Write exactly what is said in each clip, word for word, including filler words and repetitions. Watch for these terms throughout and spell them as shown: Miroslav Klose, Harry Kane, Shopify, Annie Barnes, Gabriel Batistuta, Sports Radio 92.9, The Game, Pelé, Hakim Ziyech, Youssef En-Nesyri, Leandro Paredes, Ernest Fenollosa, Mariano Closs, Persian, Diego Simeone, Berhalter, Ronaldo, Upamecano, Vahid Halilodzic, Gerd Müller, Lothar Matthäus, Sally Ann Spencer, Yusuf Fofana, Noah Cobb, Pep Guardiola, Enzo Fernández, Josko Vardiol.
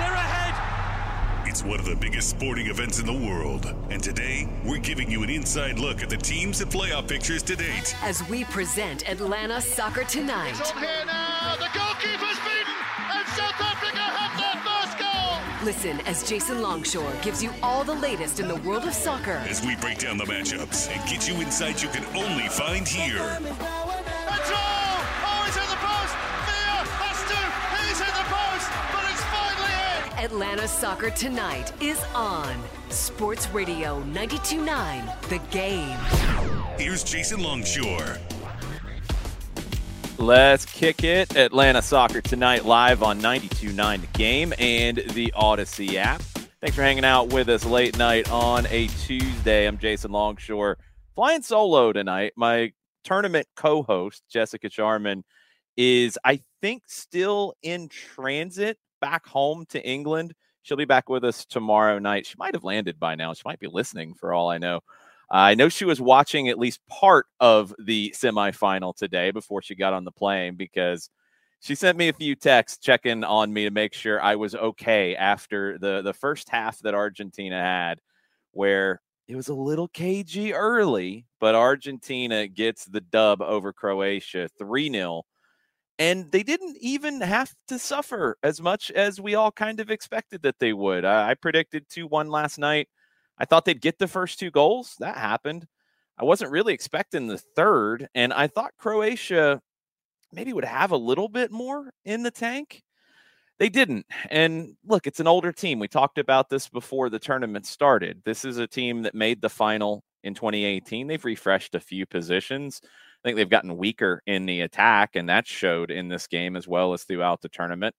They're ahead! It's one of the biggest sporting events in the world. And today, we're giving you an inside look at the teams and playoff pictures to date. As we present Atlanta Soccer Tonight. It's on here now! The goalkeeper's beaten! And South Africa have their first goal! Listen as Jason Longshore gives you all the latest in the world of soccer. As we break down the matchups and get you insights you can only find here. It's on! Atlanta Soccer Tonight is on Sports Radio ninety-two point nine, The Game. Here's Jason Longshore. Let's kick it. Atlanta Soccer Tonight live on ninety-two point nine, The Game and the Odyssey app. Thanks for hanging out with us late night on a Tuesday. I'm Jason Longshore, flying solo tonight. My tournament co-host, Jessica Charman, is, I think, still in transit back home to England. She'll be back with us tomorrow night. She might have landed by now. She might be listening for all I know. Uh, I know she was watching at least part of the semifinal today before she got on the plane, because she sent me a few texts checking on me to make sure I was okay after the, the first half that Argentina had, where it was a little cagey early, but Argentina gets the dub over Croatia three nil. And they didn't even have to suffer as much as we all kind of expected that they would. I, I predicted two one last night. I thought they'd get the first two goals. That happened. I wasn't really expecting the third. And I thought Croatia maybe would have a little bit more in the tank. They didn't. And look, it's an older team. We talked about this before the tournament started. This is a team that made the final in twenty eighteen. They've refreshed a few positions. I think they've gotten weaker in the attack, and that showed in this game as well as throughout the tournament.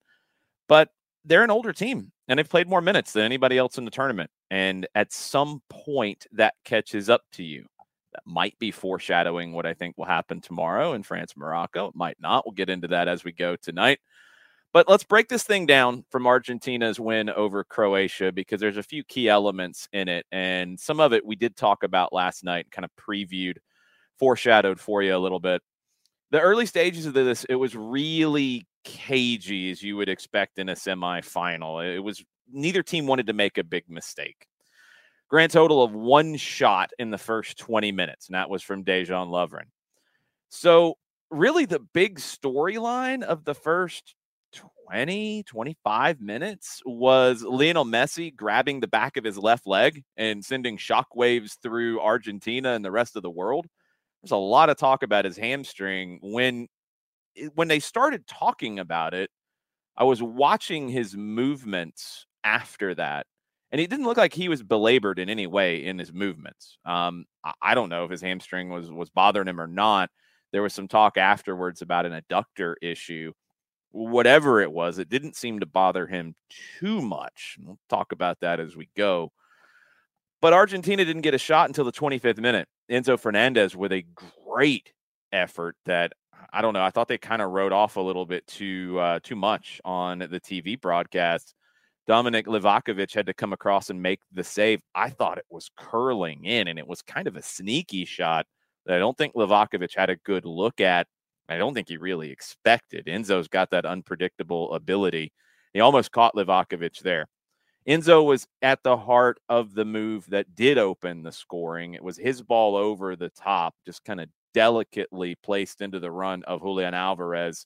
But they're an older team, and they've played more minutes than anybody else in the tournament. And at some point, that catches up to you. That might be foreshadowing what I think will happen tomorrow in France-Morocco. It might not. We'll get into that as we go tonight. But let's break this thing down from Argentina's win over Croatia, because there's a few key elements in it. And some of it we did talk about last night, kind of previewed, foreshadowed for you a little bit. The early stages of this, it was really cagey, as you would expect in a semifinal. It was neither team wanted to make a big mistake. Grand total of one shot in the first twenty minutes, and that was from Dejan Lovren. So really the big storyline of the first twenty, twenty-five minutes was Lionel Messi grabbing the back of his left leg and sending shockwaves through Argentina and the rest of the world. There's a lot of talk about his hamstring. When when they started talking about it, I was watching his movements after that, and it didn't look like he was belabored in any way in his movements. Um, I don't know if his hamstring was was bothering him or not. There was some talk afterwards about an adductor issue. Whatever it was, it didn't seem to bother him too much. We'll talk about that as we go. But Argentina didn't get a shot until the twenty-fifth minute. Enzo Fernández with a great effort that I don't know. I thought they kind of rode off a little bit too uh, too much on the T V broadcast. Dominic Livakovic had to come across and make the save. I thought it was curling in, and it was kind of a sneaky shot that I don't think Livakovic had a good look at. I don't think he really expected. Enzo's got that unpredictable ability. He almost caught Livakovic there. Enzo was at the heart of the move that did open the scoring. It was his ball over the top, just kind of delicately placed into the run of Julian Alvarez.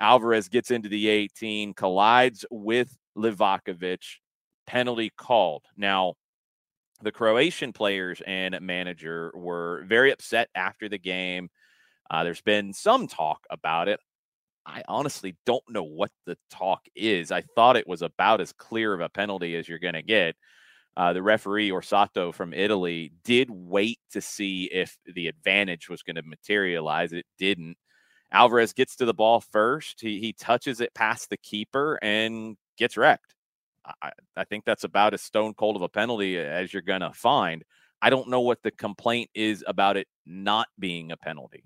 Alvarez gets into the eighteen, collides with Livakovic, penalty called. Now, the Croatian players and manager were very upset after the game. Uh, there's been some talk about it. I honestly don't know what the talk is. I thought it was about as clear of a penalty as you're going to get. Uh, the referee, Orsato from Italy, did wait to see if the advantage was going to materialize. It didn't. Alvarez gets to the ball first. He he touches it past the keeper and gets wrecked. I, I think that's about as stone cold of a penalty as you're going to find. I don't know what the complaint is about it not being a penalty.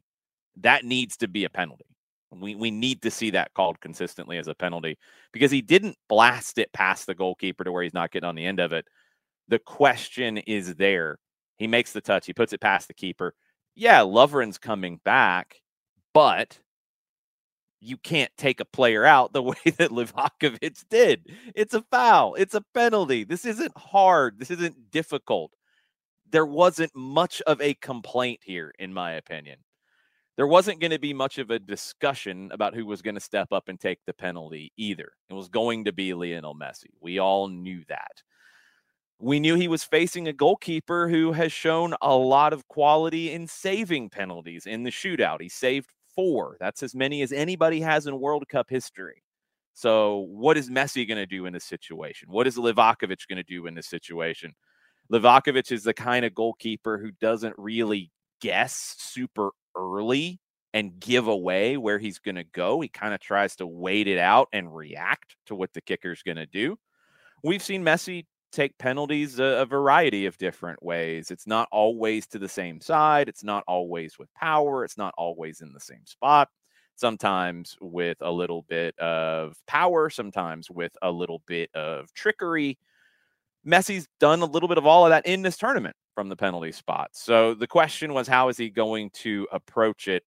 That needs to be a penalty. We we need to see that called consistently as a penalty because he didn't blast it past the goalkeeper to where he's not getting on the end of it. The question is there. He makes the touch. He puts it past the keeper. Yeah, Lovren's coming back, but you can't take a player out the way that Livakovic did. It's a foul. It's a penalty. This isn't hard. This isn't difficult. There wasn't much of a complaint here, in my opinion. There wasn't going to be much of a discussion about who was going to step up and take the penalty either. It was going to be Lionel Messi. We all knew that. We knew he was facing a goalkeeper who has shown a lot of quality in saving penalties in the shootout. He saved four. That's as many as anybody has in World Cup history. So what is Messi going to do in this situation? What is Livakovic going to do in this situation? Livakovic is the kind of goalkeeper who doesn't really guess super early and give away where he's going to go. He kind of tries to wait it out and react to what the kicker's going to do. We've seen Messi take penalties a, a variety of different ways. It's not always to the same side. It's not always with power. It's not always in the same spot. Sometimes with a little bit of power, sometimes with a little bit of trickery. Messi's done a little bit of all of that in this tournament from the penalty spot. So the question was, how is he going to approach it?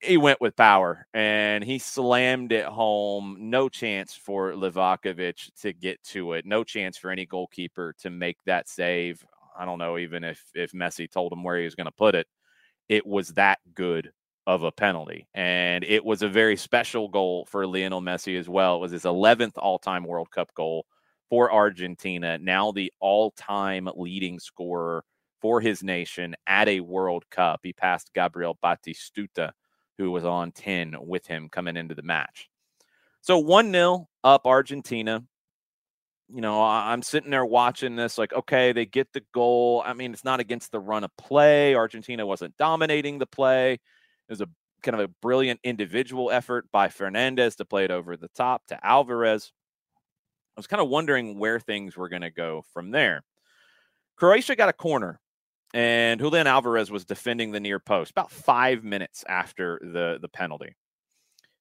He went with power, and he slammed it home. No chance for Livakovic to get to it. No chance for any goalkeeper to make that save. I don't know even if, if Messi told him where he was going to put it. It was that good of a penalty, and it was a very special goal for Lionel Messi as well. It was his eleventh all-time World Cup goal for Argentina, now the all-time leading scorer for his nation at a World Cup. He passed Gabriel Batistuta, who was on ten with him coming into the match. So one nil up Argentina. You know, I'm sitting there watching this like, okay, they get the goal. I mean, it's not against the run of play. Argentina wasn't dominating the play. It was a kind of a brilliant individual effort by Fernandez to play it over the top to Alvarez. I was kind of wondering where things were going to go from there. Croatia got a corner, and Julian Alvarez was defending the near post about five minutes after the, the penalty.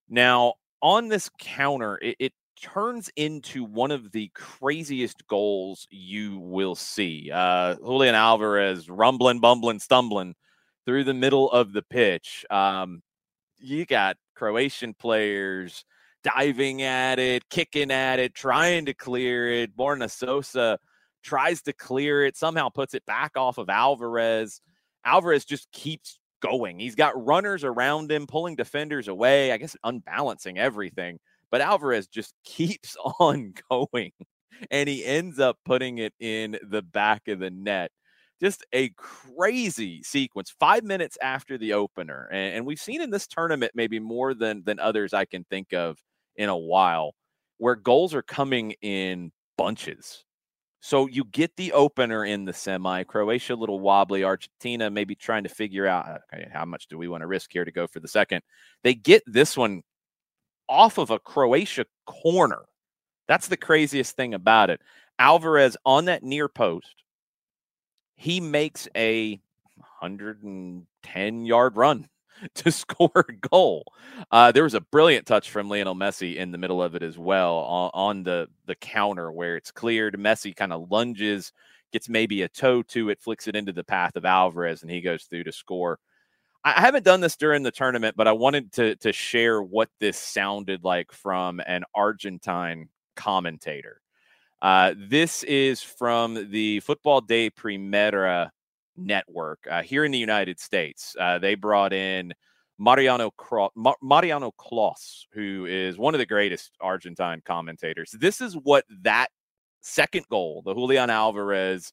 Now, on this counter, it, it turns into one of the craziest goals you will see. Uh, Julian Alvarez rumbling, bumbling, stumbling through the middle of the pitch. Um, you got Croatian players diving at it, kicking at it, trying to clear it. Borna Sosa tries to clear it, somehow puts it back off of Alvarez. Alvarez just keeps going. He's got runners around him, pulling defenders away, I guess unbalancing everything. But Alvarez just keeps on going, and he ends up putting it in the back of the net. Just a crazy sequence, five minutes after the opener. And, and we've seen in this tournament maybe more than, than others I can think of in a while, where goals are coming in bunches. So you get the opener in the semi. Croatia a little wobbly, Argentina maybe trying to figure out, okay, how much do we want to risk here to go for the second. They get this one off of a Croatia corner. That's the craziest thing about it. Alvarez on that near post, he makes a one hundred ten yard run to score a goal. Uh, there was a brilliant touch from Lionel Messi in the middle of it as well, on, on the, the counter where it's cleared. Messi kind of lunges, gets maybe a toe to it, flicks it into the path of Alvarez, and he goes through to score. I haven't done this during the tournament, but I wanted to to share what this sounded like from an Argentine commentator. Uh, this is from the Football de Primera network uh, here in the United States. Uh, they brought in Mariano Cro- Ma- Mariano Closs, who is one of the greatest Argentine commentators. This is what that second goal, the Julian Alvarez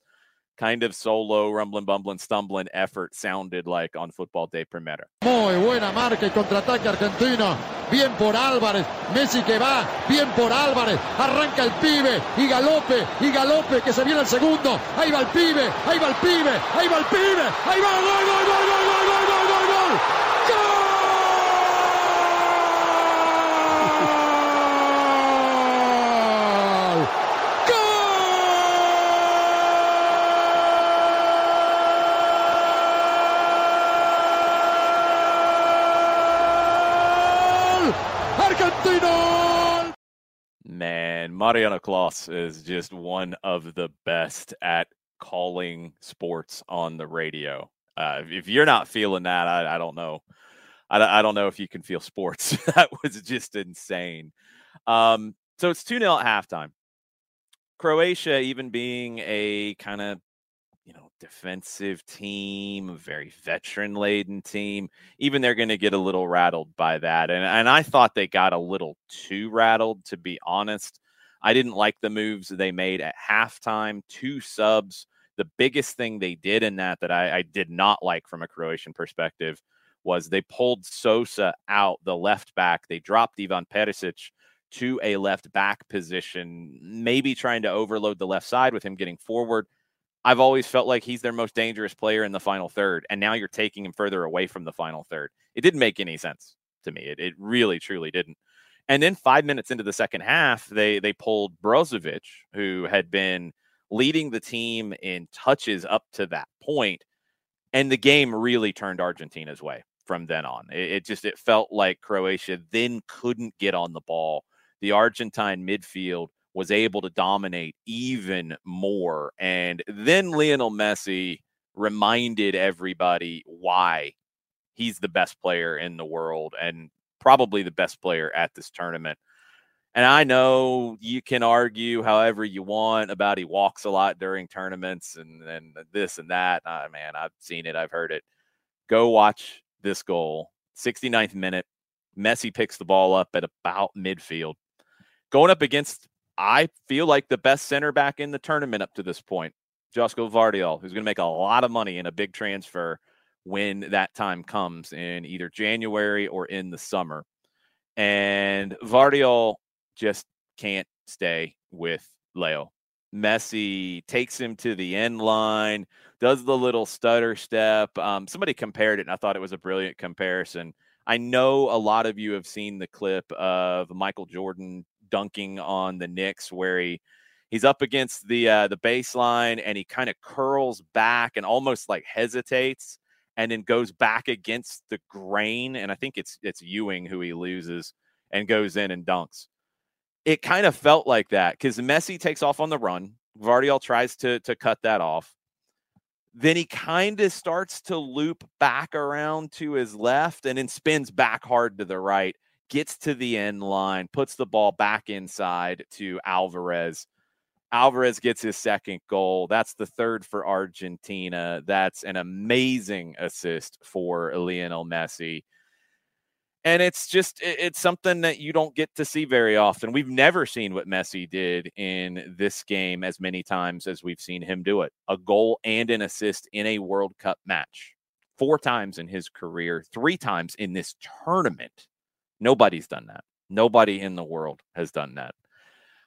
kind of solo, rumbling, bumbling, stumbling effort sounded like on Football de Primera. Muy buena marca y contraataque argentino. Bien por Álvarez. Messi que va. Bien por Álvarez. Arranca el pibe. Y galope. Y galope. Que se viene el segundo. Ahí va el pibe. Ahí va el pibe. Ahí va el pibe. Ahí va. Gol, gol, gol, gol, gol, gol, gol, gol, gol. Gol! Man, Mariano Closs is just one of the best at calling sports on the radio. Uh, if you're not feeling that, I, I don't know. I, I don't know if you can feel sports. That was just insane. Um, so it's two nil at halftime. Croatia, even being a kind of, you know, defensive team, a very veteran-laden team, even they're going to get a little rattled by that. And and I thought they got a little too rattled, to be honest. I didn't like the moves they made at halftime, two subs. The biggest thing they did in that that I, I did not like from a Croatian perspective was they pulled Sosa out, the left back. They dropped Ivan Perisic to a left back position, maybe trying to overload the left side with him getting forward. I've always felt like he's their most dangerous player in the final third, and now you're taking him further away from the final third. It didn't make any sense to me. It, it really, truly didn't. And then five minutes into the second half, they they pulled Brozovic, who had been leading the team in touches up to that point, and the game really turned Argentina's way from then on. It, it just it felt like Croatia then couldn't get on the ball. The Argentine midfield was able to dominate even more. And then Lionel Messi reminded everybody why he's the best player in the world and probably the best player at this tournament. And I know you can argue however you want about he walks a lot during tournaments and, and this and that. Oh, man, I've seen it. I've heard it. Go watch this goal. sixty-ninth minute. Messi picks the ball up at about midfield. Going up against, I feel like, the best center back in the tournament up to this point, Josko Vardiol, who's going to make a lot of money in a big transfer when that time comes in either January or in the summer. And Vardiol just can't stay with Leo. Messi takes him to the end line, does the little stutter step. Um, somebody compared it, and I thought it was a brilliant comparison. I know a lot of you have seen the clip of Michael Jordan dunking on the Knicks where he he's up against the uh the baseline and he kind of curls back and almost like hesitates and then goes back against the grain, and I think it's it's Ewing who he loses and goes in and dunks. It kind of felt like that because Messi takes off on the run. Vardiol tries to to cut that off. Then he kind of starts to loop back around to his left and then spins back hard to the right, gets to the end line, puts the ball back inside to Alvarez. Alvarez gets his second goal. That's the third for Argentina. That's an amazing assist for Lionel Messi. And it's just, it's something that you don't get to see very often. We've never seen what Messi did in this game as many times as we've seen him do it. A goal and an assist in a World Cup match. Four times in his career, three times in this tournament. Nobody's done that. Nobody in the world has done that.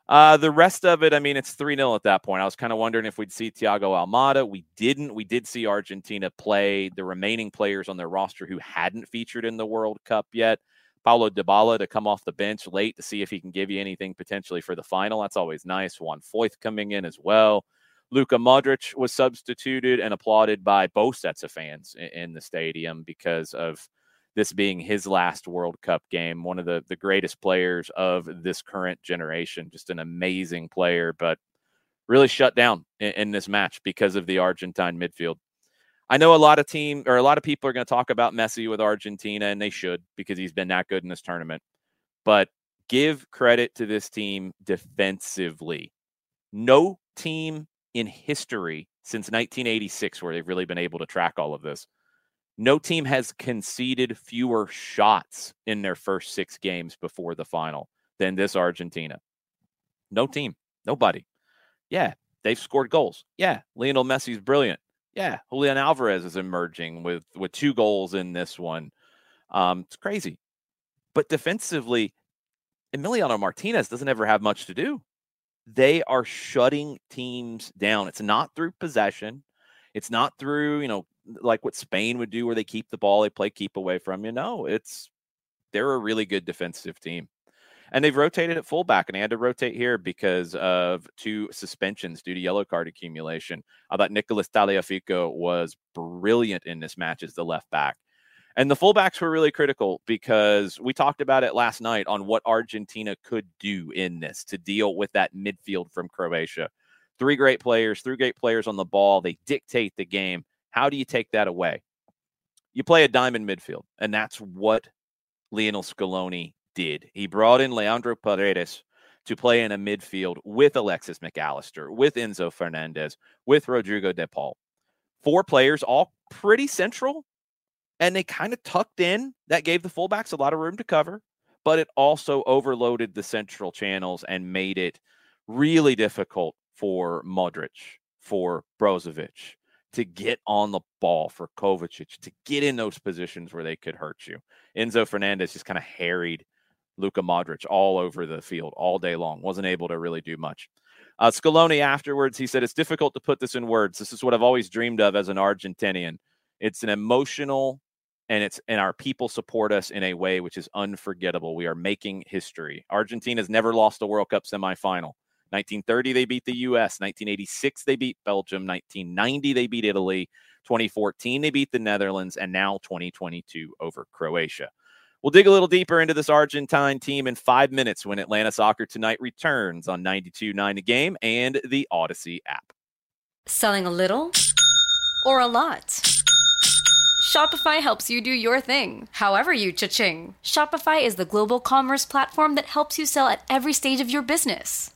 Uh, the rest of it, I mean, it's three nil at that point. I was kind of wondering if we'd see Thiago Almada. We didn't. We did see Argentina play the remaining players on their roster who hadn't featured in the World Cup yet. Paulo Dybala to come off the bench late to see if he can give you anything potentially for the final. That's always nice. Juan Foyth coming in as well. Luka Modric was substituted and applauded by both sets of fans in the stadium because of this being his last World Cup game. One of the, the greatest players of this current generation, just an amazing player, but really shut down in, in this match because of the Argentine midfield. I know a lot of team or a lot of people are going to talk about Messi with Argentina, and they should, because he's been that good in this tournament, but give credit to this team defensively. No team in history since nineteen eighty-six, where they've really been able to track all of this, no team has conceded fewer shots in their first six games before the final than this Argentina. No team, nobody. Yeah, they've scored goals. Yeah, Lionel Messi's brilliant. Yeah, Julian Alvarez is emerging with, with two goals in this one. Um, it's crazy. But defensively, Emiliano Martinez doesn't ever have much to do. They are shutting teams down. It's not through possession. It's not through, you know, like what Spain would do where they keep the ball, they play keep away from you. No, it's, they're a really good defensive team. And they've rotated at fullback, and they had to rotate here because of two suspensions due to yellow card accumulation. I thought Nicolas Taliafico was brilliant in this match as the left back. And the fullbacks were really critical because we talked about it last night on what Argentina could do in this to deal with that midfield from Croatia. Three great players, three great players on the ball. They dictate the game. How do you take that away? You play a diamond midfield, and that's what Lionel Scaloni did. He brought in Leandro Paredes to play in a midfield with Alexis McAllister, with Enzo Fernández, with Rodrigo De Paul. Four players, all pretty central. And they kind of tucked in. That gave the fullbacks a lot of room to cover, but it also overloaded the central channels and made it really difficult for Modric, for Brozovic to get on the ball, for Kovacic to get in those positions where they could hurt you. Enzo Fernández just kind of harried Luka Modric all over the field all day long. Wasn't able to really do much. Uh, Scaloni afterwards, he said, "It's difficult to put this in words. This is what I've always dreamed of as an Argentinian. It's an emotional... And it's and our people support us in a way which is unforgettable. We are making history. Argentina's never lost a World Cup semifinal. nineteen thirty, they beat the U S nineteen eighty-six, they beat Belgium. nineteen ninety, they beat Italy. twenty fourteen, they beat the Netherlands. And now twenty twenty-two over Croatia." We'll dig a little deeper into this Argentine team in five minutes when Atlanta Soccer Tonight returns on ninety-two point nine The Game and the Odyssey app. Selling a little or a lot? Shopify helps you do your thing, however you cha-ching. Shopify is the global commerce platform that helps you sell at every stage of your business.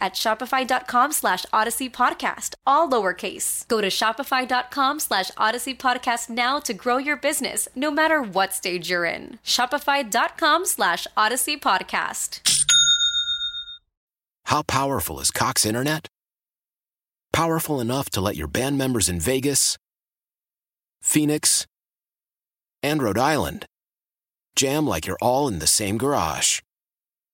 at shopify.com slash Odyssey Podcast, all lowercase. Go to shopify.com slash Odyssey Podcast now to grow your business, no matter what stage you're in. Shopify.com slash Odyssey Podcast. How powerful is Cox Internet? Powerful enough to let your band members in Vegas, Phoenix, and Rhode Island jam like you're all in the same garage.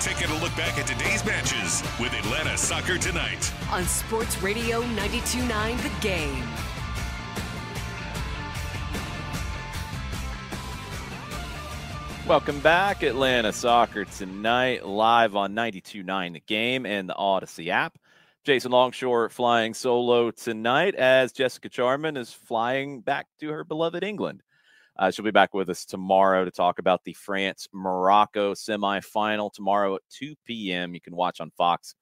Taking a look back at today's matches with Atlanta Soccer Tonight on Sports Radio ninety-two point nine The Game. Welcome back, Atlanta Soccer Tonight, live on ninety-two point nine The Game and the Odyssey app. Jason Longshore flying solo tonight as Jessica Charman is flying back to her beloved England. Uh, she'll be back with us tomorrow to talk about the France-Morocco semifinal tomorrow at two p.m. You can watch on Fox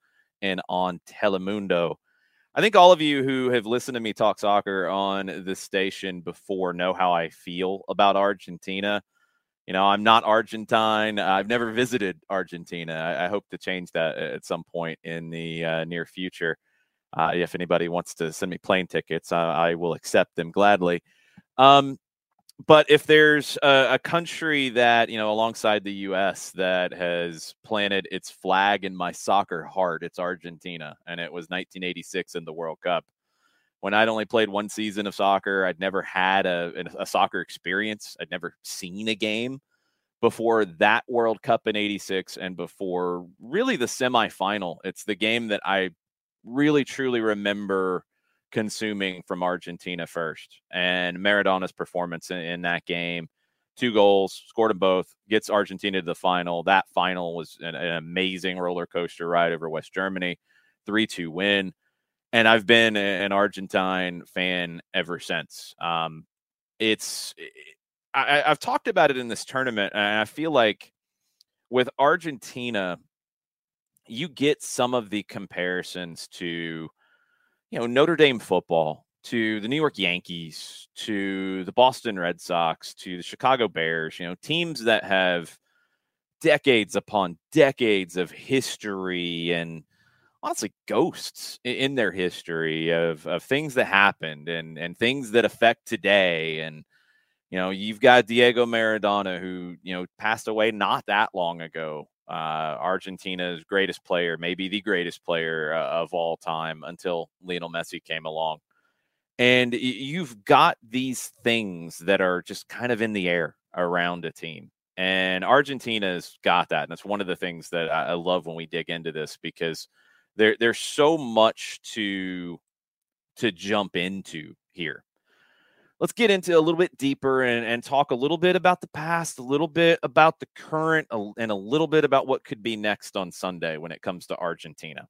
and on Telemundo. I think all of you who have listened to me talk soccer on this station before know how I feel about Argentina. You know, I'm not Argentine. I've never visited Argentina. I, I hope to change that at some point in the uh, near future. Uh, if anybody wants to send me plane tickets, I, I will accept them gladly. Um, But if there's a, a country that, you know, alongside the U S that has planted its flag in my soccer heart, it's Argentina. And it was nineteen eighty-six in the World Cup. When I'd only played one season of soccer, I'd never had a, a soccer experience. I'd never seen a game before that World Cup in eighty-six and before really the semifinal. It's the game that I really, truly remember consuming from Argentina first, and Maradona's performance in, in that game, two goals, scored them both, gets Argentina to the final. That final was an, an amazing roller coaster ride over West Germany, three two win. And I've been a, an Argentine fan ever since. Um, it's I, I've talked about it in this tournament, and I feel like with Argentina, you get some of the comparisons to, you know, Notre Dame football, to the New York Yankees, to the Boston Red Sox, to the Chicago Bears, you know, teams that have decades upon decades of history and honestly ghosts in their history of, of things that happened and, and things that affect today. And, you know, you've got Diego Maradona, who, you know, passed away not that long ago. Uh, Argentina's greatest player, maybe the greatest player uh, of all time until Lionel Messi came along. And you've got these things that are just kind of in the air around a team. And Argentina's got that. And it's one of the things that I, I love when we dig into this, because there, there's so much to, to jump into here. Let's get into a little bit deeper and, and talk a little bit about the past, a little bit about the current, and a little bit about what could be next on Sunday when it comes to Argentina.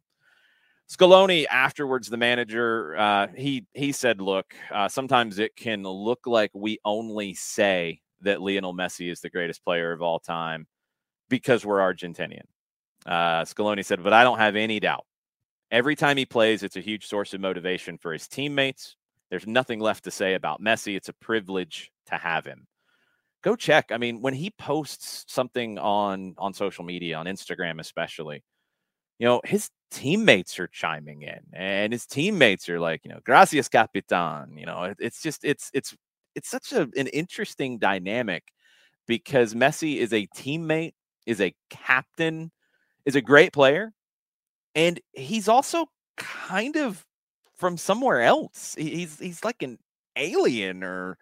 Scaloni, afterwards, the manager, uh, he he said, look, uh, sometimes it can look like we only say that Lionel Messi is the greatest player of all time because we're Argentinian. Uh, Scaloni said, but I don't have any doubt. Every time he plays, it's a huge source of motivation for his teammates. There's nothing left to say about Messi. It's a privilege to have him. Go check. I mean, when he posts something on, on social media, on Instagram especially, you know, his teammates are chiming in, and his teammates are like, you know, gracias, Capitan. You know, it, it's just, it's, it's, it's such a, an interesting dynamic, because Messi is a teammate, is a captain, is a great player. And he's also kind of from somewhere else. He's he's like an alien or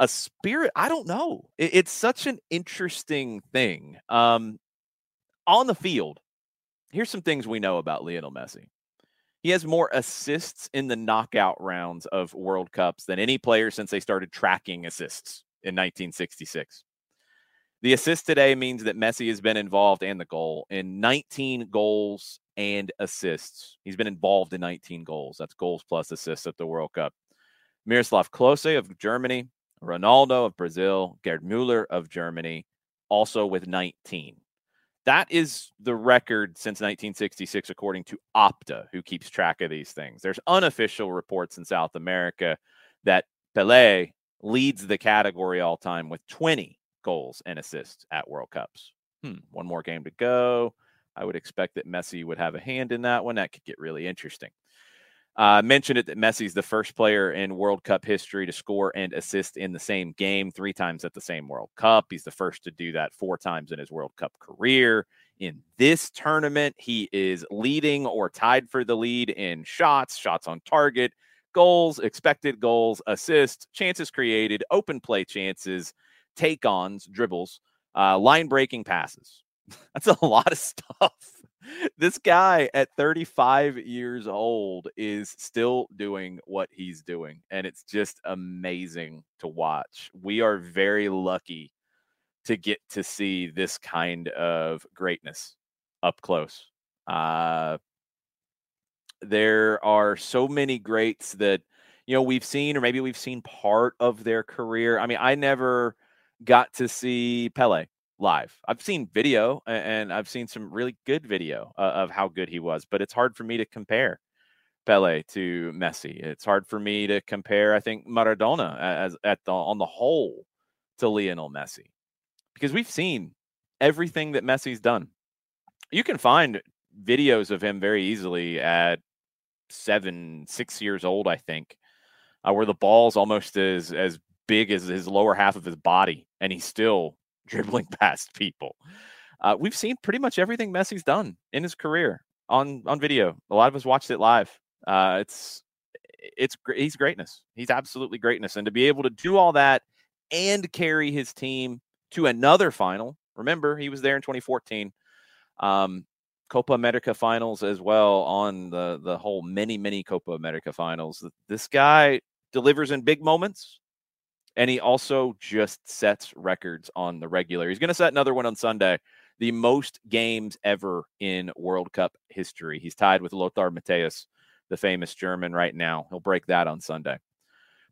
a spirit. I don't know. It, it's such an interesting thing. Um, on the field, here's some things we know about Lionel Messi. He has more assists in the knockout rounds of World Cups than any player since they started tracking assists in nineteen sixty-six. The assist today means that Messi has been involved and the goal in nineteen goals and assists. He's been involved in nineteen goals. That's goals plus assists at the World Cup. Miroslav Klose of Germany, Ronaldo of Brazil, Gerd Müller of Germany, also with nineteen. That is the record since nineteen sixty-six, according to Opta, who keeps track of these things. There's unofficial reports in South America that Pelé leads the category all time with twenty goals and assists at World Cups. Hmm, one more game to go. I would expect that Messi would have a hand in that one. That could get really interesting. I uh, mentioned it that Messi's the first player in World Cup history to score and assist in the same game three times at the same World Cup. He's the first to do that four times in his World Cup career. In this tournament, he is leading or tied for the lead in shots, shots on target, goals, expected goals, assists, chances created, open play chances, take-ons, dribbles, uh, line-breaking passes. That's a lot of stuff. This guy at thirty-five years old is still doing what he's doing, and it's just amazing to watch. We are very lucky to get to see this kind of greatness up close. Uh, there are so many greats that, you know, we've seen, or maybe we've seen part of their career. I mean, I never got to see Pelé live. I've seen video, and I've seen some really good video uh, of how good he was, but it's hard for me to compare Pelé to Messi. It's hard for me to compare, I think, Maradona as at the on the whole to Lionel Messi, because we've seen everything that Messi's done. You can find videos of him very easily at seven, six years old, I think, uh, where the ball's almost as as big as his lower half of his body, and he's still dribbling past people. Uh, we've seen pretty much everything Messi's done in his career on, on video. A lot of us watched it live. Uh, it's, it's, he's greatness. He's absolutely greatness. And to be able to do all that and carry his team to another final, remember he was there in twenty fourteen, um, Copa America finals as well, on the, the whole many, many Copa America finals. This guy delivers in big moments. And he also just sets records on the regular. He's going to set another one on Sunday. The most games ever in World Cup history. He's tied with Lothar Matthäus, the famous German, right now. He'll break that on Sunday.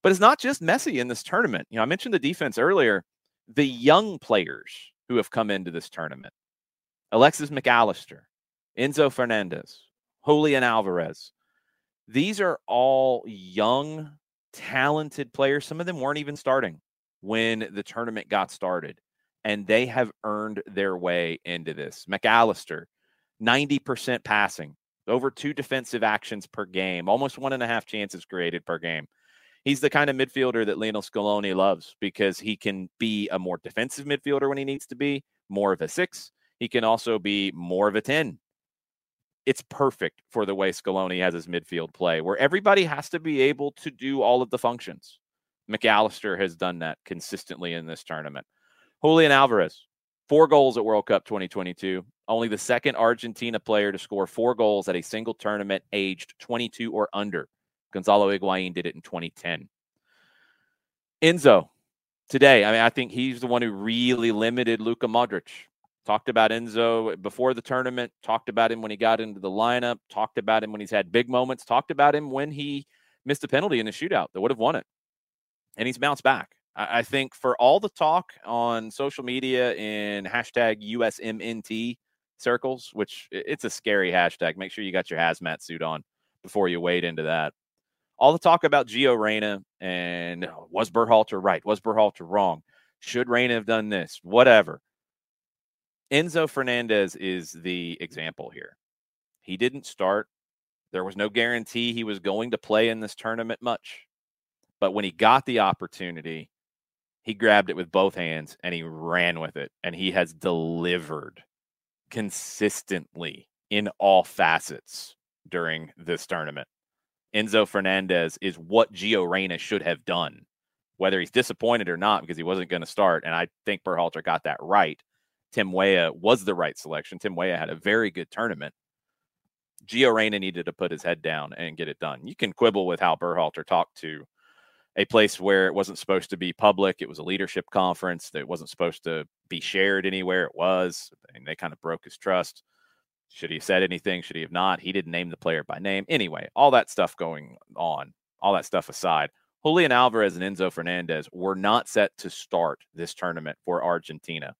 But it's not just Messi in this tournament. You know, I mentioned the defense earlier. The young players who have come into this tournament. Alexis McAllister, Enzo Fernández, Julian Alvarez. These are all young, talented players. Some of them weren't even starting when the tournament got started, and they have earned their way into this. McAllister, ninety percent passing, over two defensive actions per game, almost one and a half chances created per game. He's the kind of midfielder that Lionel Scaloni loves, because he can be a more defensive midfielder when he needs to be, more of a six. He can also be more of a ten. It's perfect for the way Scaloni has his midfield play, where everybody has to be able to do all of the functions. McAllister has done that consistently in this tournament. Julian Alvarez, four goals at World Cup twenty twenty-two. Only the second Argentina player to score four goals at a single tournament aged twenty-two or under. Gonzalo Higuain did it in twenty ten. Enzo, today, I mean, I think he's the one who really limited Luka Modric. Talked about Enzo before the tournament, talked about him when he got into the lineup, talked about him when he's had big moments, talked about him when he missed a penalty in the shootout that would have won it. And he's bounced back. I think for all the talk on social media in hashtag U S M N T circles, which it's a scary hashtag. Make sure you got your hazmat suit on before you wade into that. All the talk about Gio Reyna and was Berhalter right? Was Berhalter wrong? Should Reyna have done this? Whatever. Enzo Fernández is the example here. He didn't start. There was no guarantee he was going to play in this tournament much. But when he got the opportunity, he grabbed it with both hands and he ran with it. And he has delivered consistently in all facets during this tournament. Enzo Fernández is what Gio Reyna should have done, whether he's disappointed or not, because he wasn't going to start. And I think Berhalter got that right. Tim Weah was the right selection. Tim Weah had a very good tournament. Gio Reyna needed to put his head down and get it done. You can quibble with how Berhalter talked to a place where it wasn't supposed to be public. It was a leadership conference that wasn't supposed to be shared anywhere. It was. And they kind of broke his trust. Should he have said anything? Should he have not? He didn't name the player by name. Anyway, all that stuff going on, all that stuff aside, Julian Alvarez and Enzo Fernández were not set to start this tournament for Argentina.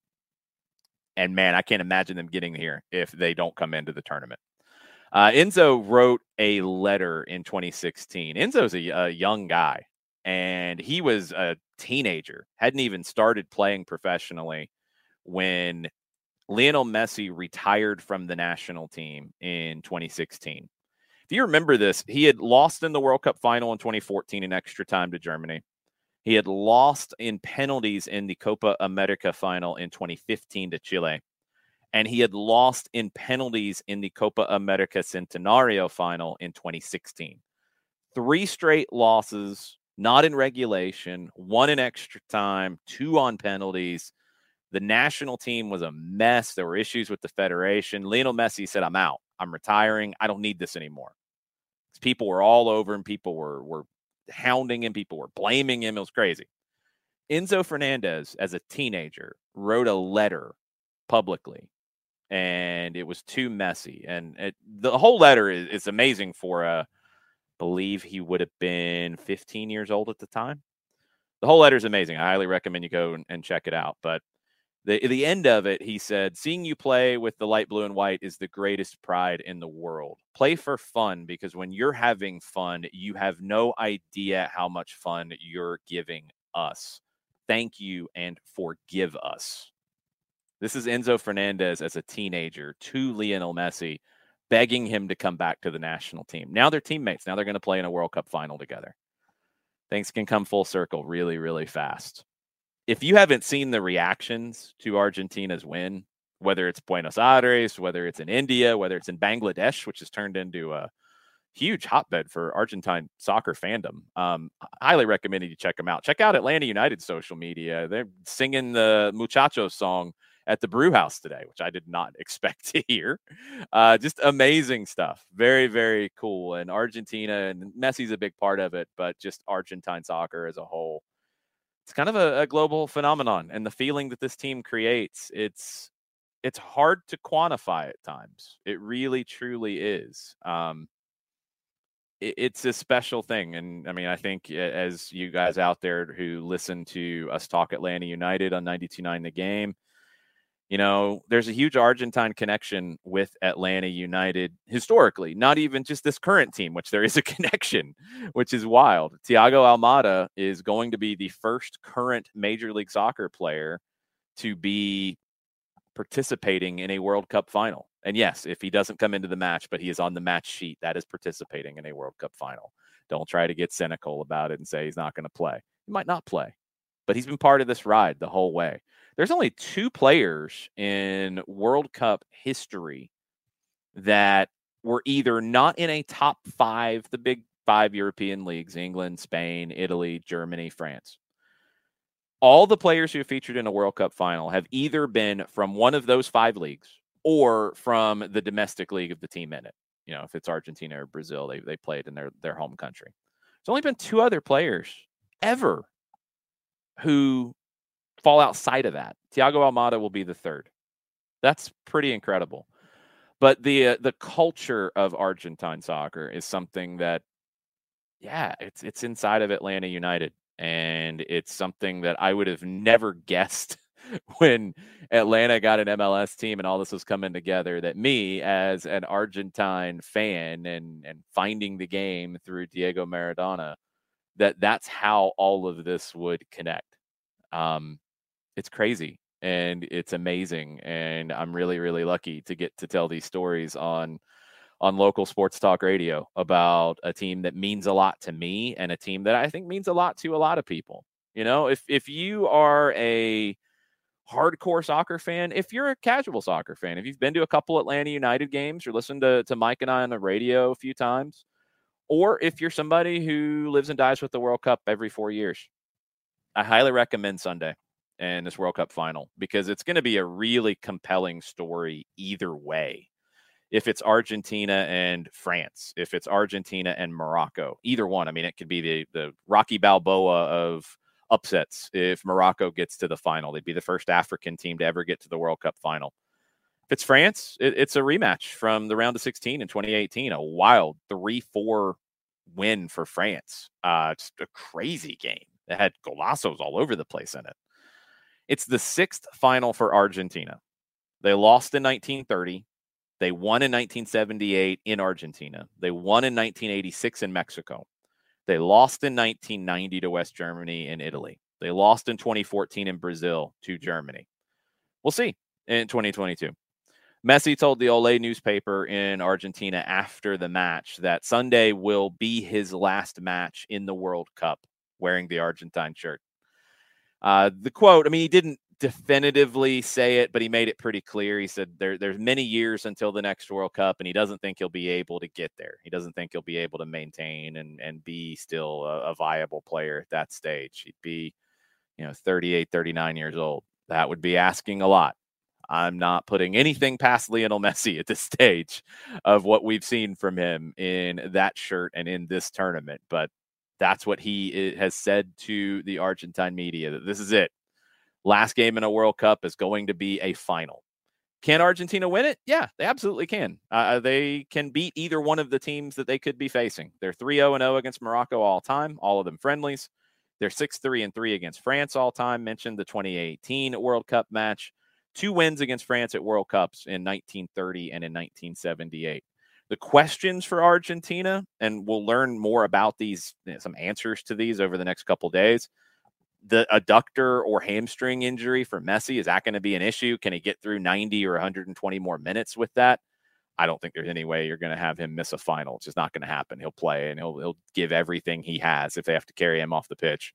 And, man, I can't imagine them getting here if they don't come into the tournament. Uh, Enzo wrote a letter in twenty sixteen. Enzo's a, a young guy, and he was a teenager, hadn't even started playing professionally when Lionel Messi retired from the national team in twenty sixteen. If you remember this, he had lost in the World Cup final in twenty fourteen in extra time to Germany. He had lost in penalties in the Copa America final in twenty fifteen to Chile. And he had lost in penalties in the Copa America Centenario final in twenty sixteen. Three straight losses, not in regulation, one in extra time, two on penalties. The national team was a mess. There were issues with the federation. Lionel Messi said, I'm out. I'm retiring. I don't need this anymore. People were all over him. People were, were hounding him. People were blaming him. It was crazy. Enzo Fernández, as a teenager, wrote a letter publicly, and it was too messy. And it, the whole letter is, is amazing for a, believe he would have been fifteen years old at the time. The whole letter is amazing. I highly recommend you go and, and check it out. But the the end of it, he said, seeing you play with the light blue and white is the greatest pride in the world. Play for fun, because when you're having fun, you have no idea how much fun you're giving us. Thank you and forgive us. This is Enzo Fernández as a teenager to Lionel Messi, begging him to come back to the national team. Now they're teammates. Now they're going to play in a World Cup final together. Things can come full circle really, really fast. If you haven't seen the reactions to Argentina's win, whether it's Buenos Aires, whether it's in India, whether it's in Bangladesh, which has turned into a huge hotbed for Argentine soccer fandom, um, highly recommend you check them out. Check out Atlanta United's social media. They're singing the Muchachos song at the brew house today, which I did not expect to hear. Uh, just amazing stuff. Very, very cool. And Argentina, and Messi's a big part of it, but just Argentine soccer as a whole. It's kind of a, a global phenomenon. And the feeling that this team creates, it's it's hard to quantify at times. It really, truly is. Um, it, it's a special thing. And, I mean, I think as you guys out there who listen to us talk Atlanta United on ninety-two point nine The Game, you know, there's a huge Argentine connection with Atlanta United historically, not even just this current team, which there is a connection, which is wild. Thiago Almada is going to be the first current Major League Soccer player to be participating in a World Cup final. And yes, if he doesn't come into the match, but he is on the match sheet, that is participating in a World Cup final. Don't try to get cynical about it and say he's not going to play. He might not play, but he's been part of this ride the whole way. There's only two players in World Cup history that were either not in a top five, the big five European leagues, England, Spain, Italy, Germany, France. All the players who featured in a World Cup final have either been from one of those five leagues or from the domestic league of the team in it. You know, if it's Argentina or Brazil, they they played in their, their home country. There's only been two other players ever who fall outside of that. Thiago Almada will be the third. That's pretty incredible. But the uh, the culture of Argentine soccer is something that, yeah, it's it's inside of Atlanta United, and it's something that I would have never guessed when Atlanta got an M L S team and all this was coming together, that me as an Argentine fan and and finding the game through Diego Maradona, that that's how all of this would connect. Um, It's crazy, and it's amazing, and I'm really, really lucky to get to tell these stories on on local sports talk radio about a team that means a lot to me and a team that I think means a lot to a lot of people. You know, if if you are a hardcore soccer fan, if you're a casual soccer fan, if you've been to a couple Atlanta United games or listened to, to Mike and I on the radio a few times, or if you're somebody who lives and dies with the World Cup every four years, I highly recommend Sunday and this World Cup final, because it's going to be a really compelling story either way. If it's Argentina and France, if it's Argentina and Morocco, either one. I mean, it could be the, the Rocky Balboa of upsets. If Morocco gets to the final, they'd be the first African team to ever get to the World Cup final. If it's France, it, it's a rematch from the round of sixteen in twenty eighteen, a wild three four win for France. Uh, just a crazy game. It had golazos all over the place in it. It's the sixth final for Argentina. They lost in nineteen thirty. They won in nineteen seventy-eight in Argentina. They won in nineteen eighty-six in Mexico. They lost in nineteen ninety to West Germany and Italy. They lost in twenty fourteen in Brazil to Germany. We'll see in twenty twenty-two. Messi told the Olé newspaper in Argentina after the match that Sunday will be his last match in the World Cup wearing the Argentine shirt. Uh, the quote, I mean, he didn't definitively say it, but he made it pretty clear. He said there, there's many years until the next World Cup, and he doesn't think he'll be able to get there. He doesn't think he'll be able to maintain and, and be still a, a viable player at that stage. He'd be, you know, thirty-eight, thirty-nine years old. That would be asking a lot. I'm not putting anything past Lionel Messi at this stage of what we've seen from him in that shirt and in this tournament. But that's what he has said to the Argentine media, that this is it. Last game in a World Cup is going to be a final. Can Argentina win it? Yeah, they absolutely can. Uh, they can beat either one of the teams that they could be facing. They're three oh and oh against Morocco all time, all of them friendlies. They're six three and three against France all time. Mentioned the twenty eighteen World Cup match. Two wins against France at World Cups in nineteen thirty and in nineteen seventy-eight. The questions for Argentina, and we'll learn more about these, you know, some answers to these over the next couple of days. The adductor or hamstring injury for Messi, is that going to be an issue? Can he get through ninety or one hundred twenty more minutes with that? I don't think there's any way you're going to have him miss a final. It's just not going to happen. He'll play, and he'll, he'll give everything he has if they have to carry him off the pitch.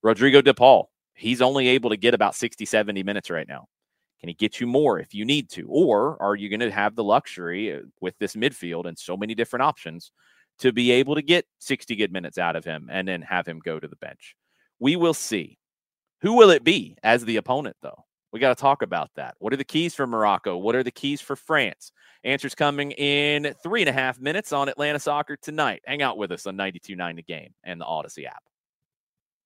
Rodrigo De Paul, he's only able to get about sixty, seventy minutes right now. Can he get you more if you need to? Or are you going to have the luxury with this midfield and so many different options to be able to get sixty good minutes out of him and then have him go to the bench? We will see. Who will it be as the opponent, though? We got to talk about that. What are the keys for Morocco? What are the keys for France? Answers coming in three and a half minutes on Atlanta Soccer tonight. Hang out with us on ninety-two point nine The Game and the Odyssey app.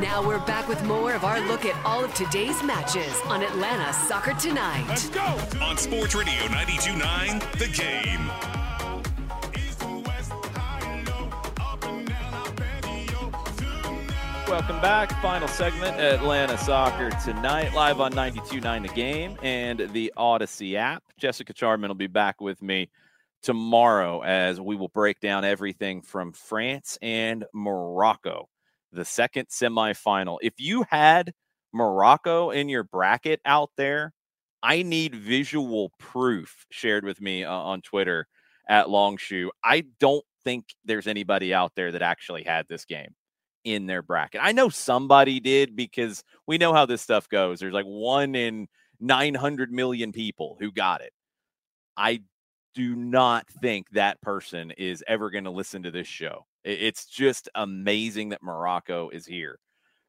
Now we're back with more of our look at all of today's matches on Atlanta Soccer Tonight. Let's go! On Sports Radio ninety-two point nine, The Game. Welcome back. Final segment, Atlanta Soccer Tonight, live on ninety-two point nine, The Game and the Odyssey app. Jessica Charman will be back with me tomorrow as we will break down everything from France and Morocco. The second semifinal. If you had Morocco in your bracket out there, I need visual proof shared with me uh, on Twitter at Longshoe. I don't think there's anybody out there that actually had this game in their bracket. I know somebody did because we know how this stuff goes. There's like one in nine hundred million people who got it. I do not think that person is ever going to listen to this show. It's just amazing that Morocco is here.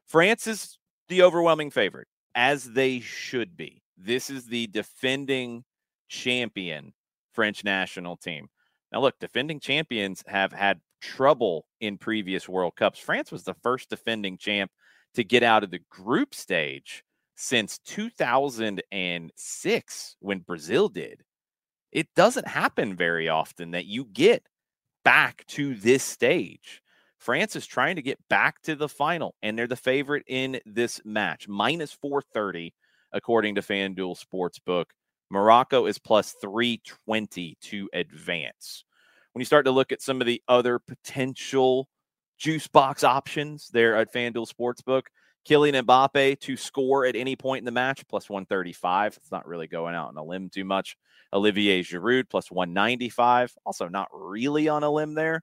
France is the overwhelming favorite, as they should be. This is the defending champion French national team. Now, look, defending champions have had trouble in previous World Cups. France was the first defending champ to get out of the group stage since two thousand six when Brazil did. It doesn't happen very often that you get back to this stage. France is trying to get back to the final, and they're the favorite in this match. minus four thirty, according to FanDuel Sportsbook. Morocco is plus three twenty to advance. When you start to look at some of the other potential juice box options there at FanDuel Sportsbook, Kylian Mbappe to score at any point in the match, plus one thirty-five. It's not really going out on a limb too much. Olivier Giroud, plus one ninety-five. Also not really on a limb there.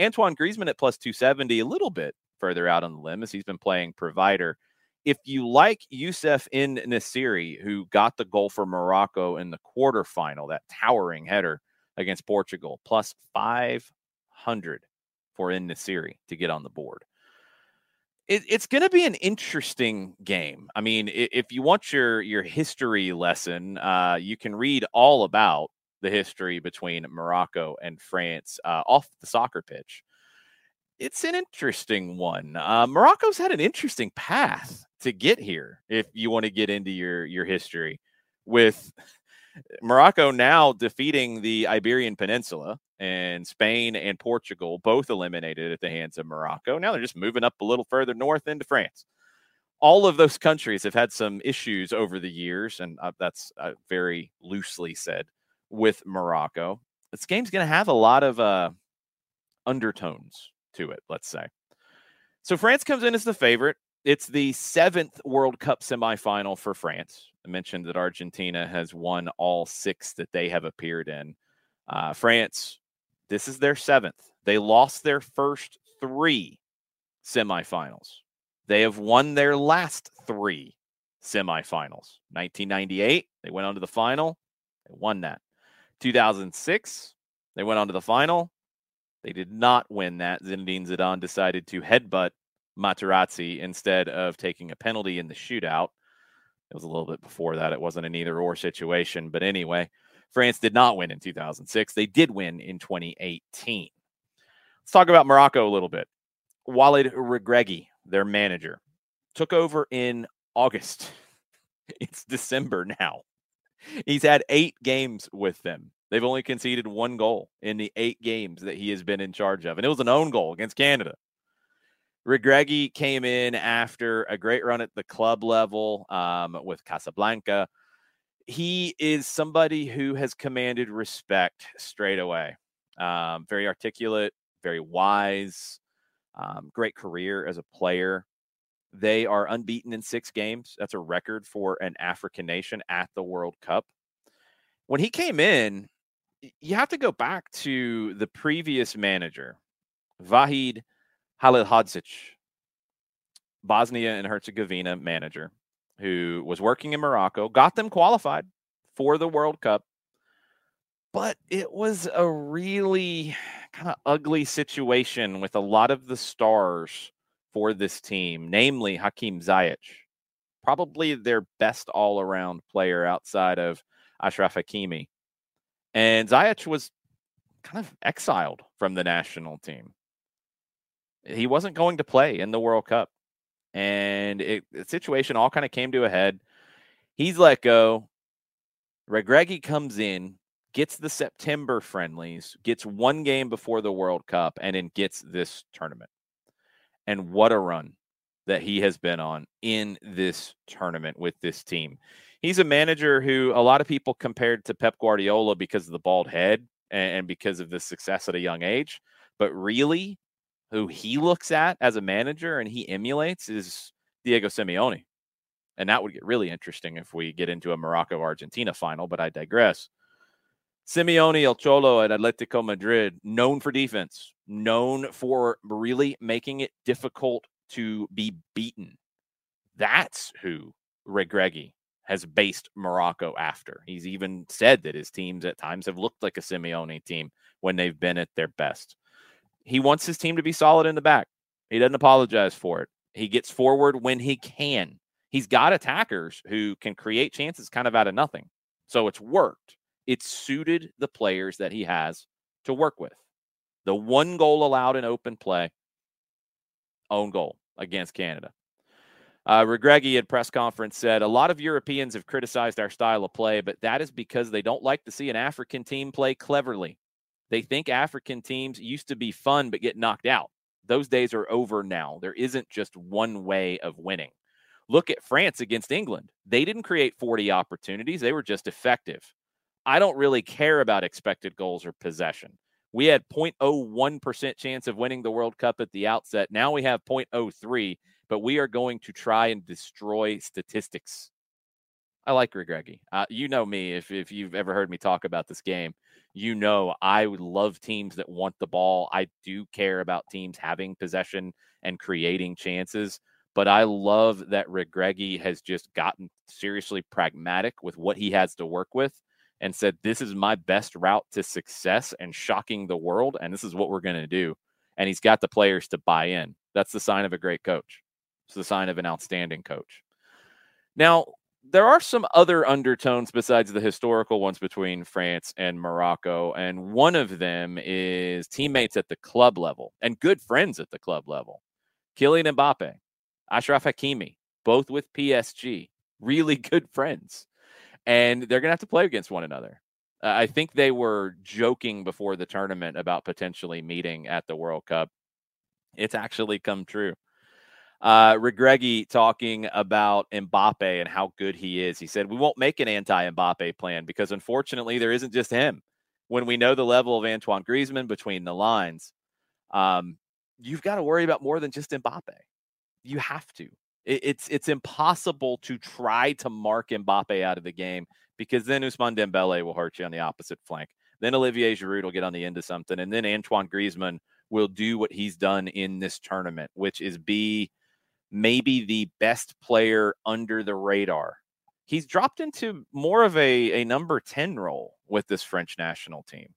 Antoine Griezmann at plus two seventy, a little bit further out on the limb as he's been playing provider. If you like Youssef En-Nesyri, who got the goal for Morocco in the quarterfinal, that towering header against Portugal, plus five hundred for En-Nesyri to get on the board. It, it's going to be an interesting game. I mean, if you want your, your history lesson, uh, you can read all about the history between Morocco and France uh, off the soccer pitch. It's an interesting one. Uh, Morocco's had an interesting path to get here if you want to get into your, your history, with Morocco now defeating the Iberian Peninsula and Spain and Portugal, both eliminated at the hands of Morocco. Now they're just moving up a little further north into France. All of those countries have had some issues over the years, and uh, that's uh, very loosely said, with Morocco. This game's going to have a lot of uh, undertones to it, let's say. So France comes in as the favorite. It's the seventh World Cup semifinal for France. I mentioned that Argentina has won all six that they have appeared in. Uh, France, this is their seventh. They lost their first three semifinals. They have won their last three semifinals. nineteen ninety-eight, they went on to the final. They won that. two thousand six, they went on to the final. They did not win that. Zinedine Zidane decided to headbutt Materazzi instead of taking a penalty in the shootout. It was a little bit before that. It wasn't an either-or situation. But anyway, France did not win in two thousand six. They did win in twenty eighteen. Let's talk about Morocco a little bit. Walid Regragui, their manager, took over in August. It's December now. He's had eight games with them. They've only conceded one goal in the eight games that he has been in charge of. And it was an own goal against Canada. Regragui came in after a great run at the club level um, with Casablanca. He is somebody who has commanded respect straight away. Um, very articulate, very wise, um, great career as a player. They are unbeaten in six games. That's a record for an African nation at the World Cup. When he came in, you have to go back to the previous manager, Vahid Halilodzic, Bosnia and Herzegovina manager, who was working in Morocco, got them qualified for the World Cup. But it was a really kind of ugly situation with a lot of the stars for this team, namely Hakim Ziyech, probably their best all-around player outside of Achraf Hakimi. And Ziyech was kind of exiled from the national team. He wasn't going to play in the World Cup. And it, the situation all kind of came to a head. He's let go. Regragui comes in, gets the September friendlies, gets one game before the World Cup, and then gets this tournament. And what a run that he has been on in this tournament with this team. He's a manager who a lot of people compared to Pep Guardiola because of the bald head and because of the success at a young age. But really, who he looks at as a manager and he emulates is Diego Simeone. And that would get really interesting if we get into a Morocco-Argentina final, but I digress. Simeone, El Cholo at Atletico Madrid, known for defense, known for really making it difficult to be beaten. That's who Regragui has based Morocco after. He's even said that his teams at times have looked like a Simeone team when they've been at their best. He wants his team to be solid in the back. He doesn't apologize for it. He gets forward when he can. He's got attackers who can create chances kind of out of nothing. So it's worked. It's suited the players that he has to work with. The one goal allowed in open play, own goal against Canada. Uh, Regragui at press conference said, a lot of Europeans have criticized our style of play, but that is because they don't like to see an African team play cleverly. They think African teams used to be fun, but get knocked out. Those days are over now. There isn't just one way of winning. Look at France against England. They didn't create forty opportunities. They were just effective. I don't really care about expected goals or possession. We had zero point zero one percent chance of winning the World Cup at the outset. Now we have zero point zero three, but we are going to try and destroy statistics. I like Regragui. Uh, you know me. If, if you've ever heard me talk about this game, you know I would love teams that want the ball. I do care about teams having possession and creating chances, but I love that Regragui has just gotten seriously pragmatic with what he has to work with and said, this is my best route to success and shocking the world, and this is what we're going to do. And he's got the players to buy in. That's the sign of a great coach. It's the sign of an outstanding coach. Now, there are some other undertones besides the historical ones between France and Morocco, and one of them is teammates at the club level and good friends at the club level. Kylian Mbappe, Achraf Hakimi, both with P S G, really good friends. And they're going to have to play against one another. Uh, I think they were joking before the tournament about potentially meeting at the World Cup. It's actually come true. Uh, Regragui talking about Mbappe and how good he is. He said, we won't make an anti-Mbappe plan because, unfortunately, there isn't just him. When we know the level of Antoine Griezmann between the lines, um, you've got to worry about more than just Mbappe. You have to. It's it's impossible to try to mark Mbappe out of the game because then Ousmane Dembele will hurt you on the opposite flank. Then Olivier Giroud will get on the end of something. And then Antoine Griezmann will do what he's done in this tournament, which is be maybe the best player under the radar. He's dropped into more of a, a number ten role with this French national team,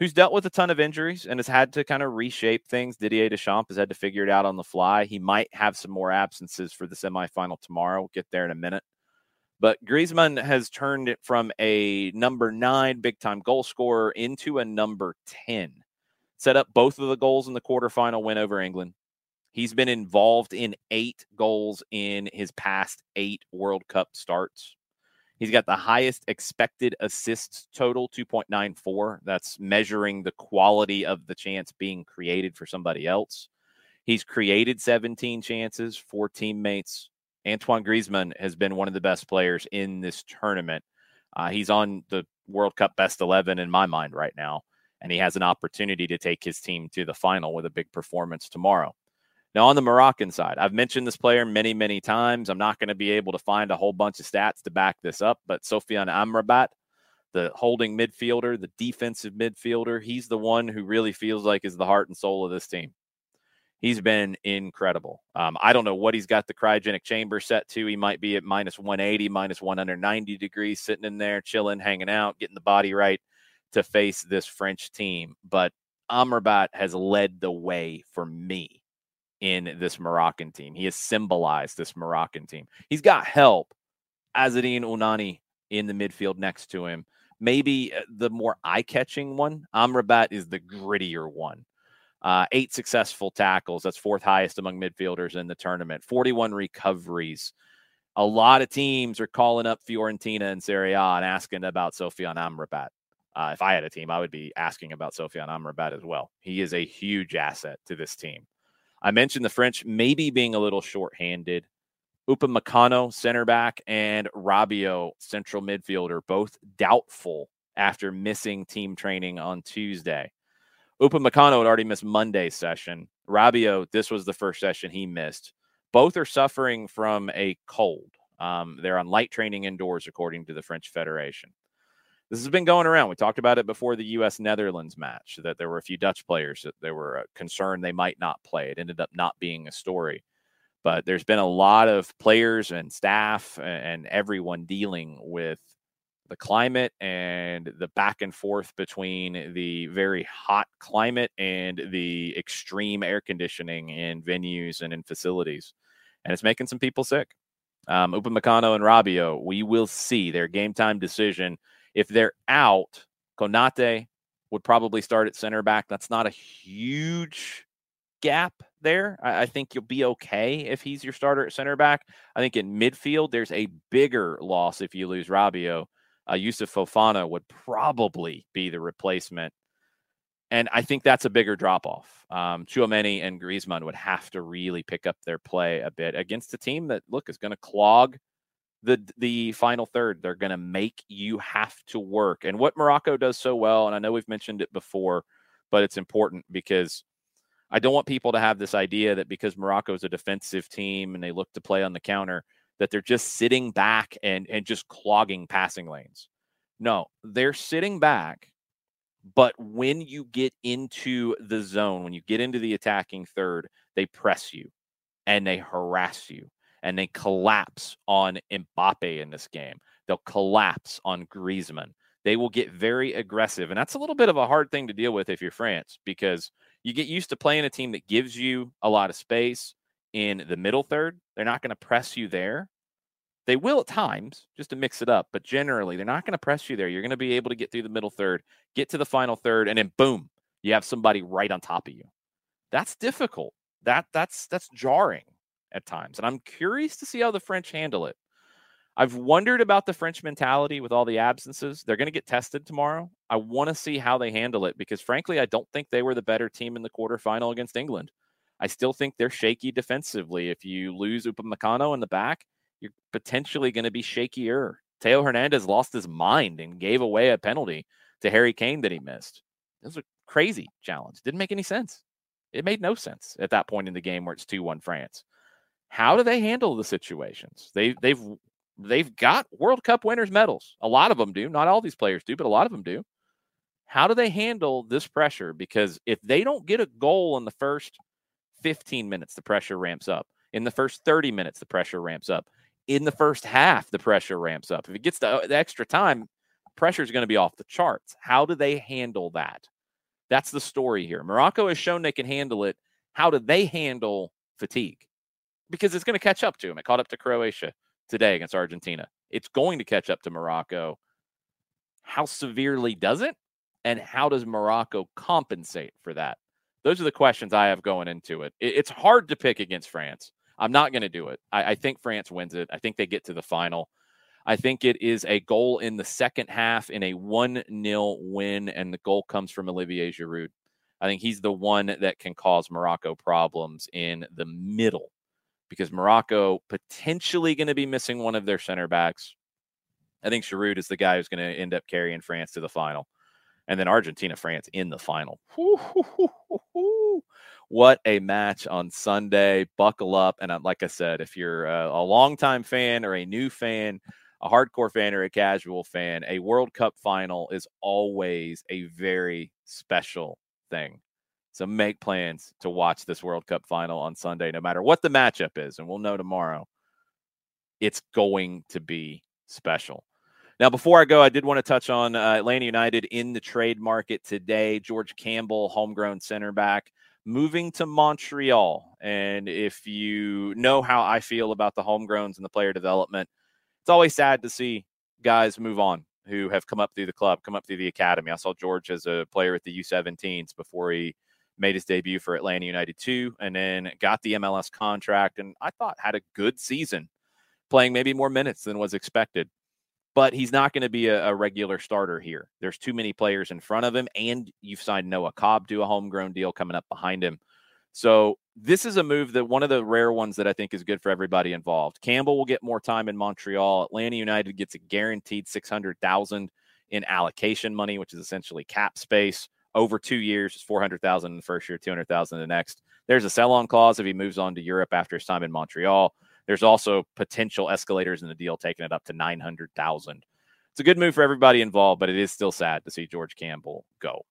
who's dealt with a ton of injuries and has had to kind of reshape things. Didier Deschamps has had to figure it out on the fly. He might have some more absences for the semifinal tomorrow. We'll get there in a minute. But Griezmann has turned it from a number nine big-time goal scorer into a number ten. Set up both of the goals in the quarterfinal win over England. He's been involved in eight goals in his past eight World Cup starts. He's got the highest expected assists total, two point nine four. That's measuring the quality of the chance being created for somebody else. He's created seventeen chances for teammates. Antoine Griezmann has been one of the best players in this tournament. Uh, he's on the World Cup best eleven in my mind right now, and he has an opportunity to take his team to the final with a big performance tomorrow. Now, on the Moroccan side, I've mentioned this player many, many times. I'm not going to be able to find a whole bunch of stats to back this up, but Sofyan Amrabat, the holding midfielder, the defensive midfielder, he's the one who really feels like is the heart and soul of this team. He's been incredible. Um, I don't know what he's got the cryogenic chamber set to. He might be at minus one eighty, minus one ninety degrees, sitting in there, chilling, hanging out, getting the body right to face this French team. But Amrabat has led the way for me in this Moroccan team. He has symbolized this Moroccan team. He's got help. Azzedine Unani in the midfield next to him. Maybe the more eye-catching one. Amrabat is the grittier one. Uh, eight successful tackles. That's fourth highest among midfielders in the tournament. forty-one recoveries. A lot of teams are calling up Fiorentina and Serie A and asking about Sofyan Amrabat. Uh, if I had a team, I would be asking about Sofyan Amrabat as well. He is a huge asset to this team. I mentioned the French maybe being a little shorthanded. Upamecano, center back, and Rabiot, central midfielder, both doubtful after missing team training on Tuesday. Upamecano had already missed Monday's session. Rabiot, this was the first session he missed. Both are suffering from a cold. Um, they're on light training indoors, according to the French Federation. This has been going around. We talked about it before the U S Netherlands match, that there were a few Dutch players that they were concerned they might not play. It ended up not being a story. But there's been a lot of players and staff and everyone dealing with the climate and the back and forth between the very hot climate and the extreme air conditioning in venues and in facilities. And it's making some people sick. Um, Upamecano and Rabiot, we will see their game time decision. If they're out, Konate would probably start at center back. That's not a huge gap there. I, I think you'll be okay if he's your starter at center back. I think in midfield, there's a bigger loss if you lose Rabiot. Uh, Yusuf Fofana would probably be the replacement. And I think that's a bigger drop-off. Um, Tchouaméni and Griezmann would have to really pick up their play a bit against a team that, look, is going to clog the the final third. They're going to make you have to work. And what Morocco does so well, and I know we've mentioned it before, but it's important because I don't want people to have this idea that because Morocco is a defensive team and they look to play on the counter, that they're just sitting back and, and just clogging passing lanes. No, they're sitting back. But when you get into the zone, when you get into the attacking third, they press you and they harass you and they collapse on Mbappe in this game. They'll collapse on Griezmann. They will get very aggressive. And that's a little bit of a hard thing to deal with if you're France, because you get used to playing a team that gives you a lot of space in the middle third. They're not going to press you there. They will at times, just to mix it up, but generally, they're not going to press you there. You're going to be able to get through the middle third, get to the final third, and then boom, you have somebody right on top of you. That's difficult. That that's that's jarring at times, and I'm curious to see how the French handle it. I've wondered about the French mentality with all the absences. They're going to get tested tomorrow. I want to see how they handle it because, frankly, I don't think they were the better team in the quarterfinal against England. I still think they're shaky defensively. If you lose Upamecano in the back, you're potentially going to be shakier. Teo Hernandez lost his mind and gave away a penalty to Harry Kane that he missed. It was a crazy challenge. Didn't make any sense. It made no sense at that point in the game where it's two one France. How do they handle the situations? They, they've they've got World Cup winners' medals. A lot of them do. Not all these players do, but a lot of them do. How do they handle this pressure? Because if they don't get a goal in the first fifteen minutes, the pressure ramps up. In the first thirty minutes, the pressure ramps up. In the first half, the pressure ramps up. If it gets to the extra time, pressure is going to be off the charts. How do they handle that? That's the story here. Morocco has shown they can handle it. How do they handle fatigue? Because it's going to catch up to them. It caught up to Croatia today against Argentina. It's going to catch up to Morocco. How severely does it? And how does Morocco compensate for that? Those are the questions I have going into it. It's hard to pick against France. I'm not going to do it. I, I think France wins it. I think they get to the final. I think it is a goal in the second half in a one nil win, and the goal comes from Olivier Giroud. I think he's the one that can cause Morocco problems in the middle because Morocco potentially going to be missing one of their center backs. I think Giroud is the guy who's going to end up carrying France to the final. And then Argentina, France in the final. Woo, hoo, hoo, hoo, hoo. What a match on Sunday. Buckle up. And like I said, if you're a, a longtime fan or a new fan, a hardcore fan or a casual fan, a World Cup final is always a very special thing. So make plans to watch this World Cup final on Sunday, no matter what the matchup is. And we'll know tomorrow. It's going to be special. Now, before I go, I did want to touch on uh, Atlanta United in the trade market today. George Campbell, homegrown center back, moving to Montreal. And if you know how I feel about the homegrowns and the player development, it's always sad to see guys move on who have come up through the club, come up through the academy. I saw George as a player at the U seventeens before he made his debut for Atlanta United two and then got the M L S contract and I thought had a good season, playing maybe more minutes than was expected. But he's not going to be a, a regular starter here. There's too many players in front of him, and you've signed Noah Cobb to a homegrown deal coming up behind him. So this is a move that one of the rare ones that I think is good for everybody involved. Campbell will get more time in Montreal. Atlanta United gets a guaranteed six hundred thousand dollars in allocation money, which is essentially cap space. Over two years, it's four hundred thousand dollars in the first year, two hundred thousand dollars the next. There's a sell-on clause if he moves on to Europe after his time in Montreal. There's also potential escalators in the deal, taking it up to nine hundred thousand. It's a good move for everybody involved, but it is still sad to see George Campbell go.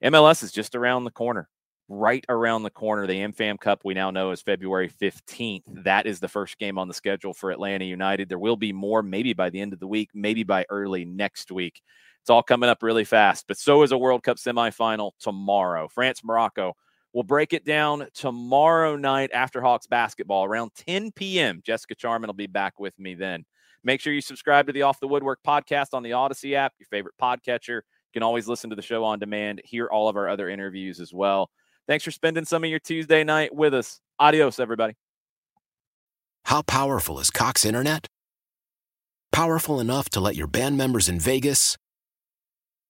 M L S is just around the corner, right around the corner. The M FAM Cup we now know is February fifteenth. That is the first game on the schedule for Atlanta United. There will be more maybe by the end of the week, maybe by early next week. It's all coming up really fast, but so is a World Cup semifinal tomorrow. France, Morocco. We'll break it down tomorrow night after Hawks basketball around ten p.m. Jessica Charman will be back with me then. Make sure you subscribe to the Off the Woodwork podcast on the Odyssey app, your favorite podcatcher. You can always listen to the show on demand, hear all of our other interviews as well. Thanks for spending some of your Tuesday night with us. Adios, everybody. How powerful is Cox Internet? Powerful enough to let your band members in Vegas,